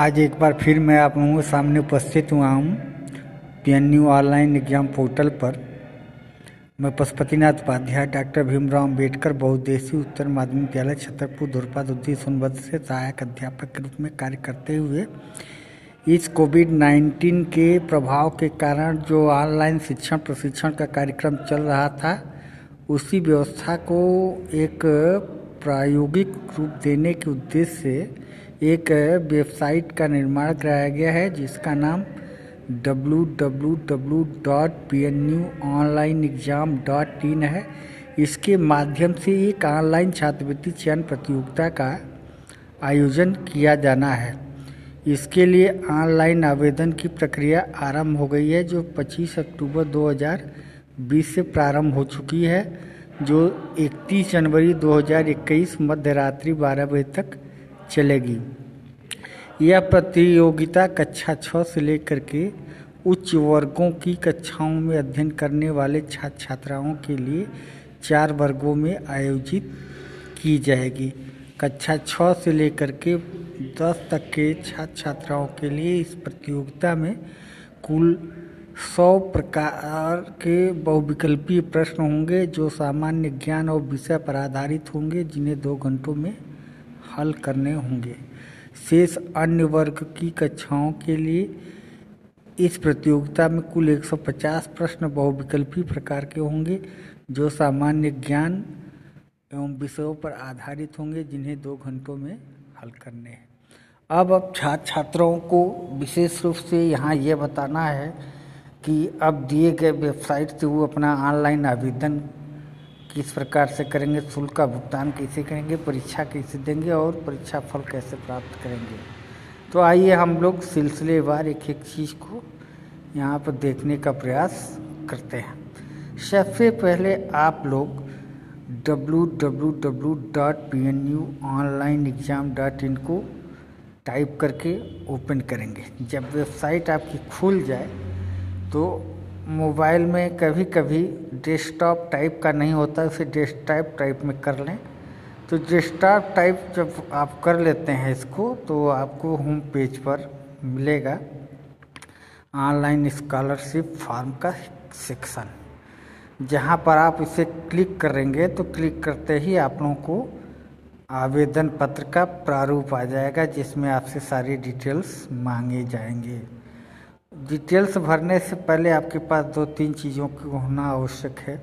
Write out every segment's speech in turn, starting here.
आज एक बार फिर मैं आप लोगों के सामने उपस्थित हुआ हूँ PNU ऑनलाइन एग्जाम पोर्टल पर। मैं पशुपतिनाथ उपाध्याय डॉक्टर भीमराव अम्बेडकर बहुउद्देशीय उत्तर माध्यमिक विद्यालय छतरपुर धुरपादुद्दी सोनभद्र से सहायक अध्यापक के रूप में कार्य करते हुए इस कोविड-19 के प्रभाव के कारण जो ऑनलाइन शिक्षण प्रशिक्षण का कार्यक्रम चल रहा था उसी व्यवस्था को एक प्रायोगिक रूप देने के उद्देश्य से एक वेबसाइट का निर्माण कराया गया है जिसका नाम www.pnuonlineexam.in है। इसके माध्यम से एक ऑनलाइन छात्रवृत्ति चयन प्रतियोगिता का आयोजन किया जाना है। इसके लिए ऑनलाइन आवेदन की प्रक्रिया आरंभ हो गई है जो 25 अक्टूबर 2020 से प्रारंभ हो चुकी है, जो 31 जनवरी 2021 मध्य रात्रि 12 बजे तक चलेगी। यह प्रतियोगिता कक्षा 6 से लेकर के उच्च वर्गों की कक्षाओं में अध्ययन करने वाले छात्र छात्राओं के लिए 4 वर्गों में आयोजित की जाएगी। कक्षा 6 से लेकर के 10 तक के छात्र छात्राओं के लिए इस प्रतियोगिता में कुल 100 प्रकार के बहुविकल्पीय प्रश्न होंगे जो सामान्य ज्ञान और विषय पर आधारित होंगे, जिन्हें 2 घंटों में हल करने होंगे। शेष अन्य वर्ग की कक्षाओं के लिए इस प्रतियोगिता में कुल 150 प्रश्न बहुविकल्पीय प्रकार के होंगे जो सामान्य ज्ञान एवं विषयों पर आधारित होंगे, जिन्हें 2 घंटों में हल करने हैं। अब छात्र छात्राओं को विशेष रूप से यहाँ यह बताना है कि अब दिए गए वेबसाइट से वो अपना ऑनलाइन आवेदन किस प्रकार से करेंगे, शुल्क का भुगतान कैसे करेंगे, परीक्षा कैसे देंगे और परीक्षा फल कैसे प्राप्त करेंगे। तो आइए हम लोग सिलसिलेवार एक एक चीज़ को यहाँ पर देखने का प्रयास करते हैं। सबसे पहले आप लोग www.pnuonlineexam.in को टाइप करके ओपन करेंगे। जब वेबसाइट आपकी खुल जाए तो मोबाइल में कभी कभी डेस्कटॉप टाइप का नहीं होता, उसे डेस्कटॉप टाइप में कर लें। तो डेस्कटॉप टाइप जब आप कर लेते हैं इसको तो आपको होम पेज पर मिलेगा ऑनलाइन स्कॉलरशिप फॉर्म का सेक्शन, जहाँ पर आप इसे क्लिक करेंगे तो क्लिक करते ही आप लोगों को आवेदन पत्र का प्रारूप आ जाएगा जिसमें आपसे सारी डिटेल्स मांगे जाएंगे। डिटेल्स भरने से पहले आपके पास 2-3 चीज़ों को होना आवश्यक है।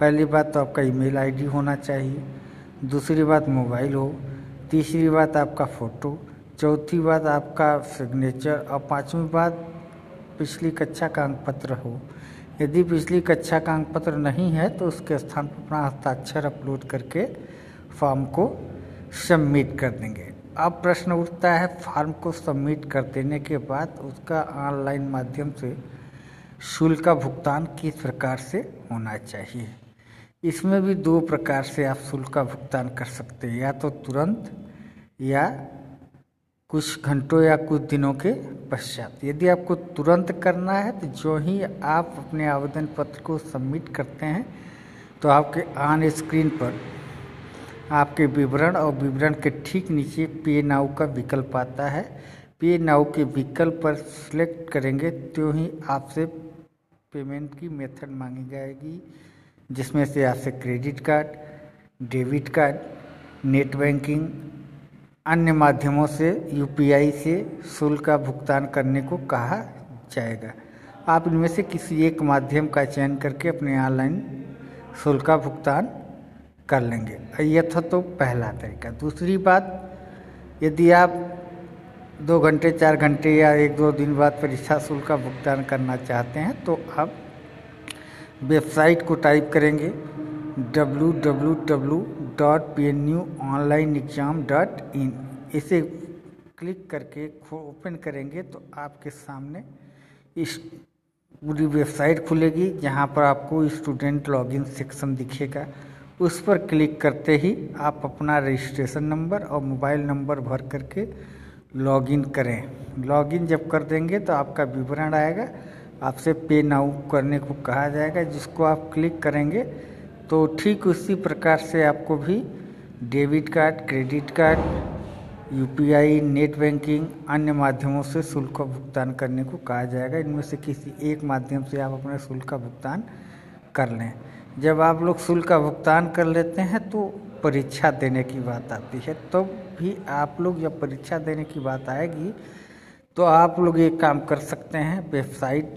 पहली बात तो आपका ईमेल आईडी होना चाहिए, दूसरी बात मोबाइल हो, तीसरी बात आपका फ़ोटो, चौथी बात आपका सिग्नेचर और पाँचवीं बात पिछली कक्षा का अंक पत्र हो। यदि पिछली कक्षा का अंक पत्र नहीं है तो उसके स्थान पर अपना हस्ताक्षर अपलोड करके फॉर्म को सबमिट कर देंगे। अब प्रश्न उठता है फॉर्म को सबमिट कर देने के बाद उसका ऑनलाइन माध्यम से शुल्क का भुगतान किस प्रकार से होना चाहिए। इसमें भी 2 प्रकार से आप शुल्क का भुगतान कर सकते हैं, या तो तुरंत या कुछ घंटों या कुछ दिनों के पश्चात। यदि आपको तुरंत करना है तो जो ही आप अपने आवेदन पत्र को सबमिट करते हैं तो आपके ऑन स्क्रीन पर आपके विवरण और विवरण के ठीक नीचे पे नाउ का विकल्प आता है। पे नाउ के विकल्प पर सिलेक्ट करेंगे तो ही आपसे पेमेंट की मेथड मांगी जाएगी, जिसमें से आपसे credit card, debit card, net banking, अन्य माध्यमों से UPI से शुल्क का भुगतान करने को कहा जाएगा। आप इनमें से किसी एक माध्यम का चयन करके अपने ऑनलाइन शुल्क का भुगतान कर लेंगे। यह था तो पहला तरीका। दूसरी बात, यदि आप 2 घंटे, 4 घंटे या 1-2 दिन बाद परीक्षा शुल्क का भुगतान करना चाहते हैं तो आप वेबसाइट को टाइप करेंगे www.pnuonlineexam.in। इसे क्लिक करके ओपन करेंगे तो आपके सामने इस पूरी वेबसाइट खुलेगी, जहां पर आपको स्टूडेंट लॉगिन सेक्शन दिखेगा। उस पर क्लिक करते ही आप अपना रजिस्ट्रेशन नंबर और मोबाइल नंबर भर करके लॉगिन करें। लॉगिन जब कर देंगे तो आपका विवरण आएगा, आपसे पे नाउ करने को कहा जाएगा, जिसको आप क्लिक करेंगे तो ठीक उसी प्रकार से आपको भी debit card, credit card, UPI, net banking, अन्य माध्यमों से शुल्क का भुगतान करने को कहा जाएगा। इनमें से किसी एक माध्यम से आप अपने शुल्क का भुगतान कर लें। जब आप लोग शुल्क का भुगतान कर लेते हैं तो परीक्षा देने की बात आती है। तब तो भी आप लोग जब परीक्षा देने की बात आएगी तो आप लोग एक काम कर सकते हैं, वेबसाइट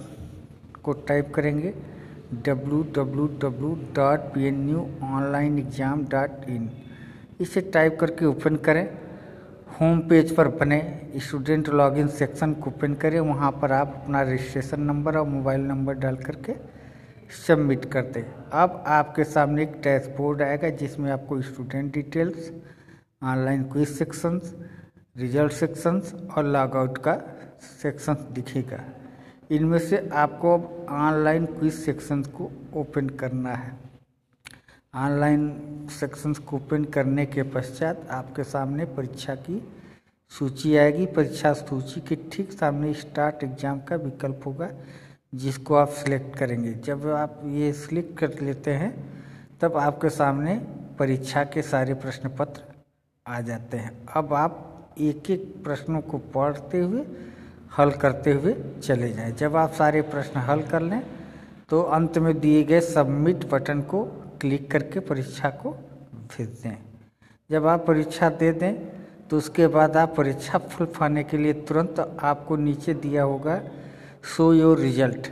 को टाइप करेंगे www.pnuonlineexam.in। इसे टाइप करके ओपन करें। होम पेज पर बने स्टूडेंट लॉगिन सेक्शन को ओपन करें। वहाँ पर आप अपना रजिस्ट्रेशन नंबर और मोबाइल नंबर डाल करके सबमिट कर दें। अब आपके सामने एक डैशबोर्ड आएगा जिसमें आपको student details, online quiz sections, result sections और लॉगआउट का सेक्शंस दिखेगा। इनमें से आपको अब ऑनलाइन क्विज सेक्शंस को ओपन करना है। ऑनलाइन सेक्शंस को ओपन करने के पश्चात आपके सामने परीक्षा की सूची आएगी। परीक्षा सूची के ठीक सामने स्टार्ट एग्ज़ाम का विकल्प होगा जिसको आप सिलेक्ट करेंगे। जब आप ये सिलेक्ट कर लेते हैं तब आपके सामने परीक्षा के सारे प्रश्न पत्र आ जाते हैं। अब आप एक एक प्रश्नों को पढ़ते हुए हल करते हुए चले जाएं। जब आप सारे प्रश्न हल कर लें तो अंत में दिए गए सबमिट बटन को क्लिक करके परीक्षा को भेज दें। जब आप परीक्षा दे दें तो उसके बाद आप परीक्षा फुल पाने के लिए तुरंत आपको नीचे दिया होगा शो योर रिजल्ट।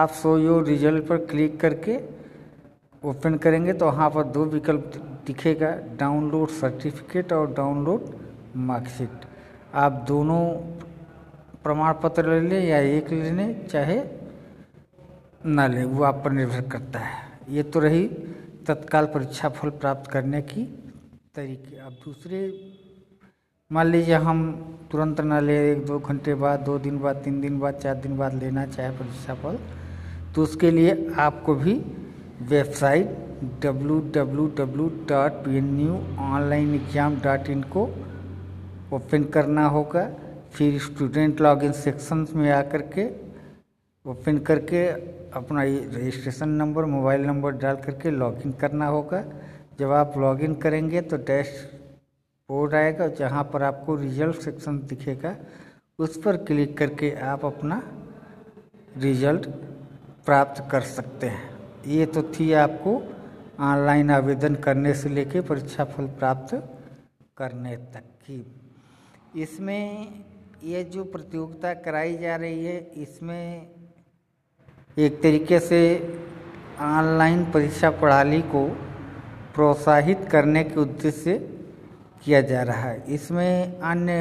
आप शो योर रिजल्ट पर क्लिक करके ओपन करेंगे तो वहाँ पर दो विकल्प दिखेगा, डाउनलोड सर्टिफिकेट और डाउनलोड मार्कशीट। आप दोनों प्रमाण पत्र ले लें या एक ले लें, चाहे ना लें, वो आप पर निर्भर करता है। ये तो रही तत्काल परीक्षा फल प्राप्त करने की तरीके। अब दूसरे, मान लीजिए हम तुरंत ना ले, एक दो घंटे बाद, 2 दिन बाद, 3 दिन बाद, 4 दिन बाद लेना चाहे परीक्षा फल, तो उसके लिए आपको भी वेबसाइट www.pnuonlineexam.in को ओपन करना होगा। फिर स्टूडेंट लॉगिन सेक्शन में आकर के ओपन करके अपना रजिस्ट्रेशन नंबर, मोबाइल नंबर डाल करके लॉगिन करना होगा। जब आप लॉगिन करेंगे तो डैशबोर्ड आएगा जहां पर आपको रिजल्ट सेक्शन दिखेगा। उस पर क्लिक करके आप अपना रिजल्ट प्राप्त कर सकते हैं। ये तो थी आपको ऑनलाइन आवेदन करने से लेकर परीक्षा फल प्राप्त करने तक की। इसमें ये जो प्रतियोगिता कराई जा रही है इसमें एक तरीके से ऑनलाइन परीक्षा प्रणाली को प्रोत्साहित करने के उद्देश्य से किया जा रहा है। इसमें अन्य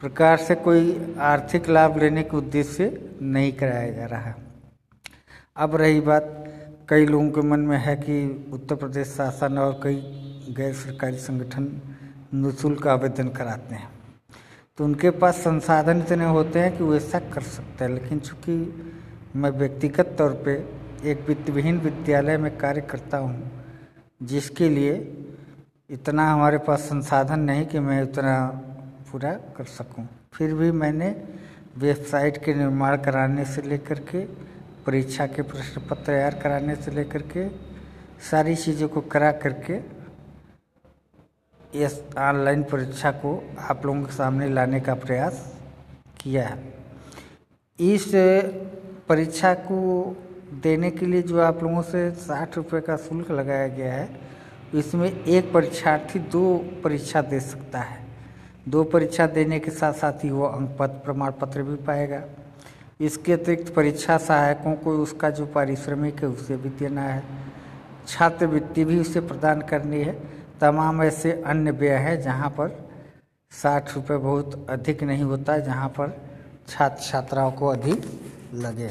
प्रकार से कोई आर्थिक लाभ लेने के उद्देश्य से नहीं कराया जा रहा। अब रही बात, कई लोगों के मन में है कि उत्तर प्रदेश शासन और कई गैर सरकारी संगठन निःशुल्क आवेदन कराते हैं तो उनके पास संसाधन इतने होते हैं कि वो ऐसा कर सकते हैं। लेकिन चूँकि मैं व्यक्तिगत तौर पे एक वित्तविहीन विद्यालय में कार्य करता हूँ जिसके लिए इतना हमारे पास संसाधन नहीं कि मैं उतना पूरा कर सकूँ, फिर भी मैंने वेबसाइट के निर्माण कराने से लेकर के परीक्षा के प्रश्न पत्र तैयार कराने से लेकर के सारी चीज़ों को करा करके इस ऑनलाइन परीक्षा को आप लोगों के सामने लाने का प्रयास किया है। इस परीक्षा को देने के लिए जो आप लोगों से 60 रुपये का शुल्क लगाया गया है, इसमें एक परीक्षार्थी 2 परीक्षा दे सकता है। 2 परीक्षा देने के साथ साथ ही वो अंक पत्र प्रमाण पत्र भी पाएगा। इसके अतिरिक्त परीक्षा सहायकों को उसका जो पारिश्रमिक है उसे भी देना है, छात्रवृत्ति भी उसे प्रदान करनी है। तमाम ऐसे अन्य व्यय हैं जहाँ पर 60 रुपये बहुत अधिक नहीं होता, जहाँ पर छात्र छात्राओं को अधिक लगे।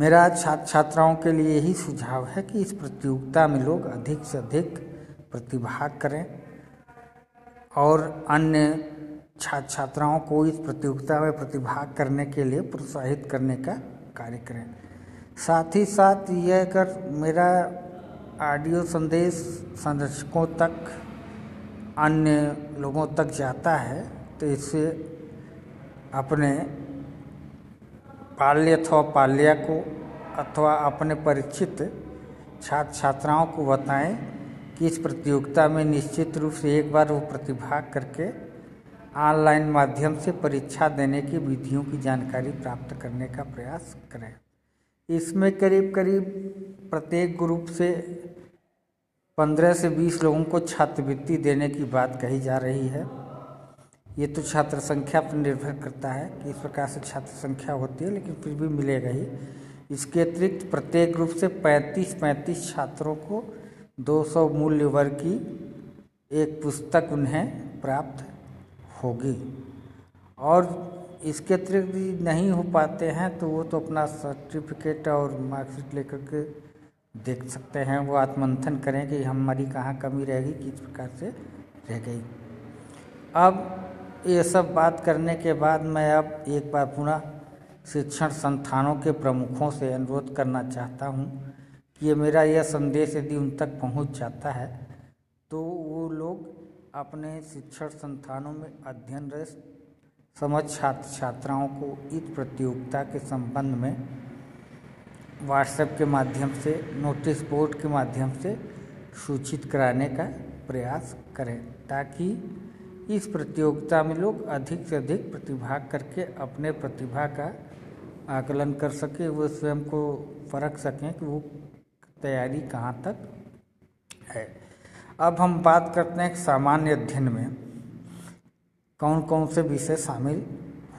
मेरा छात्र छात्राओं के लिए यही सुझाव है कि इस प्रतियोगिता में लोग अधिक से अधिक प्रतिभाग करें और अन्य छात्र छात्राओं को इस प्रतियोगिता में प्रतिभाग करने के लिए प्रोत्साहित करने का कार्य करें। साथ ही साथ यह अगर मेरा ऑडियो संदेश संरक्षकों तक, अन्य लोगों तक जाता है तो इससे अपने पाल्य अथवा पाल्या को अथवा अपने परिचित छात्र छात्राओं को बताएं किस प्रतियोगिता में, निश्चित रूप से एक बार वो प्रतिभाग करके ऑनलाइन माध्यम से परीक्षा देने की विधियों की जानकारी प्राप्त करने का प्रयास करें। इसमें करीब करीब प्रत्येक ग्रुप से 15 से 20 लोगों को छात्रवृत्ति देने की बात कही जा रही है। ये तो छात्र संख्या पर निर्भर करता है कि इस प्रकार से छात्र संख्या होती है, लेकिन फिर भी मिलेगा ही। इसके अतिरिक्त प्रत्येक ग्रुप से 35-35 छात्रों को 200 मूल्य वर्ग की एक पुस्तक उन्हें प्राप्त होगी। और इसके अतिरिक्त नहीं हो पाते हैं तो वो तो अपना सर्टिफिकेट और मार्कशीट लेकर के देख सकते हैं, वो आत्ममंथन करें कि हमारी कहाँ कमी रहेगी, किस प्रकार से रह गई। अब ये सब बात करने के बाद मैं अब एक बार पुनः शिक्षण संस्थानों के प्रमुखों से अनुरोध करना चाहता हूँ कि ये मेरा यह संदेश यदि उन तक पहुँच जाता है तो वो लोग अपने शिक्षण संस्थानों में अध्ययनरत समझ छात्र छात्राओं को इस प्रतियोगिता के संबंध में व्हाट्सएप के माध्यम से, नोटिस बोर्ड के माध्यम से सूचित कराने का प्रयास करें, ताकि इस प्रतियोगिता में लोग अधिक से अधिक प्रतिभाग करके अपने प्रतिभा का आकलन कर सकें, वो स्वयं को परख सकें कि वो तैयारी कहाँ तक है। अब हम बात करते हैं सामान्य अध्ययन में कौन कौन से विषय शामिल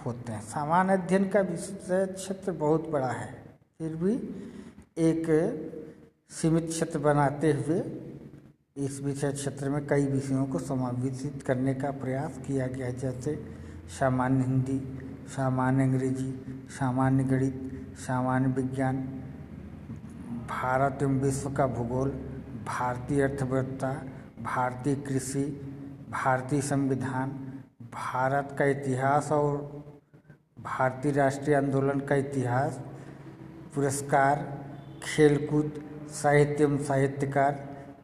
होते हैं। सामान्य अध्ययन का विषय क्षेत्र बहुत बड़ा है, फिर भी एक सीमित क्षेत्र बनाते हुए इस विषय क्षेत्र में कई विषयों को समावेशित करने का प्रयास किया गया है, जैसे सामान्य हिंदी, सामान्य अंग्रेजी, सामान्य गणित, सामान्य विज्ञान, भारत एवं विश्व का भूगोल, भारतीय अर्थव्यवस्था, भारतीय कृषि, भारतीय संविधान, भारत का इतिहास और भारतीय राष्ट्रीय आंदोलन का इतिहास, पुरस्कार, खेलकूद, साहित्य एवं साहित्यकार,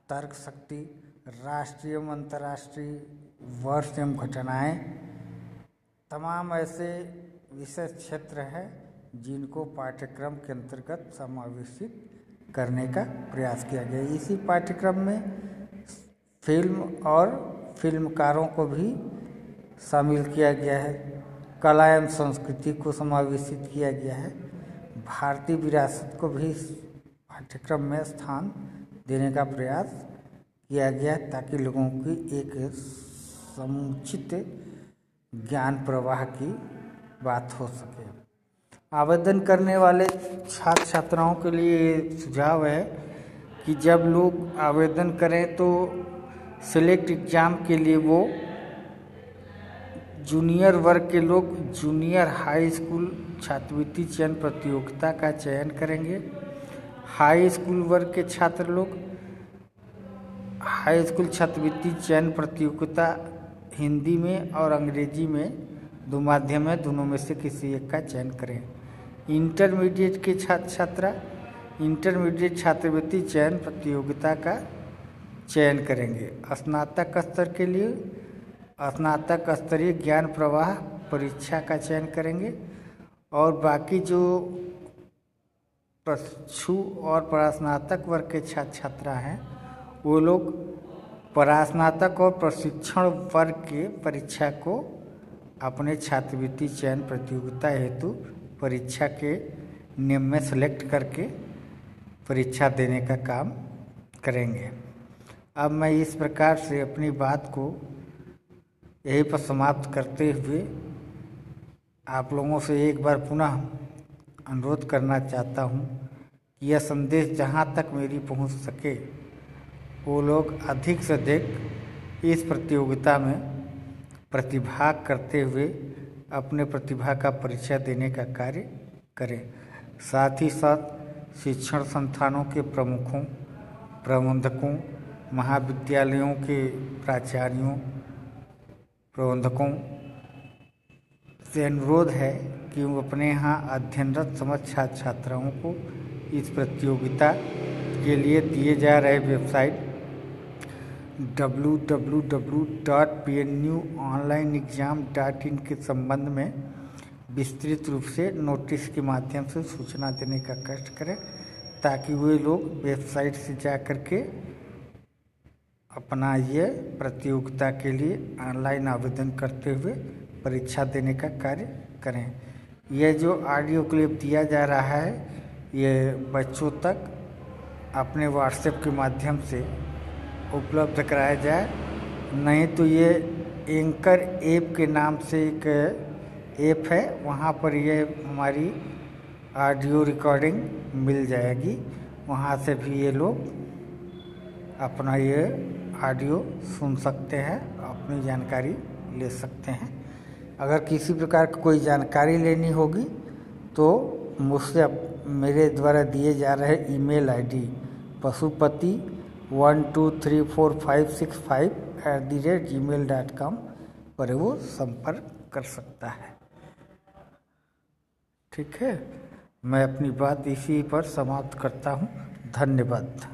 तर्क शक्ति, राष्ट्रीय एवं अंतर्राष्ट्रीय वर्ष एवं घटनाएँ, तमाम ऐसे विशेष क्षेत्र हैं जिनको पाठ्यक्रम के अंतर्गत समावेशित करने का प्रयास किया गया। इसी पाठ्यक्रम में फिल्म और फिल्मकारों को भी शामिल किया गया है, कला एवं संस्कृति को समावेशित किया गया है, भारतीय विरासत को भी पाठ्यक्रम में स्थान देने का प्रयास किया गया, ताकि लोगों की एक समुचित ज्ञान प्रवाह की बात हो सके। आवेदन करने वाले छात्र छात्राओं के लिए सुझाव है कि जब लोग आवेदन करें तो सिलेक्ट एग्ज़ाम के लिए वो जूनियर वर्ग के लोग जूनियर हाई स्कूल छात्रवृत्ति चयन प्रतियोगिता का चयन करेंगे, हाई स्कूल वर्ग के छात्र लोग हाई स्कूल छात्रवृत्ति चयन प्रतियोगिता हिंदी में और अंग्रेजी में दो माध्यम है, दोनों में से किसी एक का चयन करें। इंटरमीडिएट के छात्र छात्रा इंटरमीडिएट छात्रवृत्ति चयन प्रतियोगिता का चयन करेंगे। स्नातक स्तर के लिए स्नातक स्तरीय ज्ञान प्रवाह परीक्षा का चयन करेंगे, और बाकी जो प्रशु और परास्नातक वर्ग के छात्र छात्रा हैं वो लोग परास्नातक और प्रशिक्षण वर्ग के परीक्षा को अपने छात्रवृत्ति चयन प्रतियोगिता हेतु परीक्षा के नियम में सेलेक्ट करके परीक्षा देने का काम करेंगे। अब मैं इस प्रकार से अपनी बात को यहीं पर समाप्त करते हुए आप लोगों से एक बार पुनः अनुरोध करना चाहता हूं कि यह संदेश जहां तक मेरी पहुंच सके वो लोग अधिक से अधिक इस प्रतियोगिता में प्रतिभाग करते हुए अपने प्रतिभा का परिचय देने का कार्य करें। साथ ही साथ शिक्षण संस्थानों के प्रमुखों, प्रबंधकों, महाविद्यालयों के प्राचार्यों, प्रबंधकों से अनुरोध है कि वो अपने यहाँ अध्ययनरत समझ छात्र छात्राओं को इस प्रतियोगिता के लिए दिए जा रहे वेबसाइट www.pnuonlineexam.in के संबंध में विस्तृत रूप से नोटिस के माध्यम से सूचना देने का कष्ट करें, ताकि वे लोग वेबसाइट से जा कर के अपना ये प्रतियोगिता के लिए ऑनलाइन आवेदन करते हुए परीक्षा देने का कार्य करें। यह जो ऑडियो क्लिप दिया जा रहा है ये बच्चों तक अपने व्हाट्सएप के माध्यम से उपलब्ध कराया जाए, नहीं तो ये एंकर ऐप के नाम से एक ऐप है, वहाँ पर ये हमारी ऑडियो रिकॉर्डिंग मिल जाएगी, वहाँ से भी ये लोग अपना ये ऑडियो सुन सकते हैं, अपनी जानकारी ले सकते हैं। अगर किसी प्रकार की कोई जानकारी लेनी होगी तो मुझसे मेरे द्वारा दिए जा रहे ईमेल आईडी pashupati12345658@gmail.com पर वो संपर्क कर सकता है। ठीक है, मैं अपनी बात इसी पर समाप्त करता हूँ। धन्यवाद।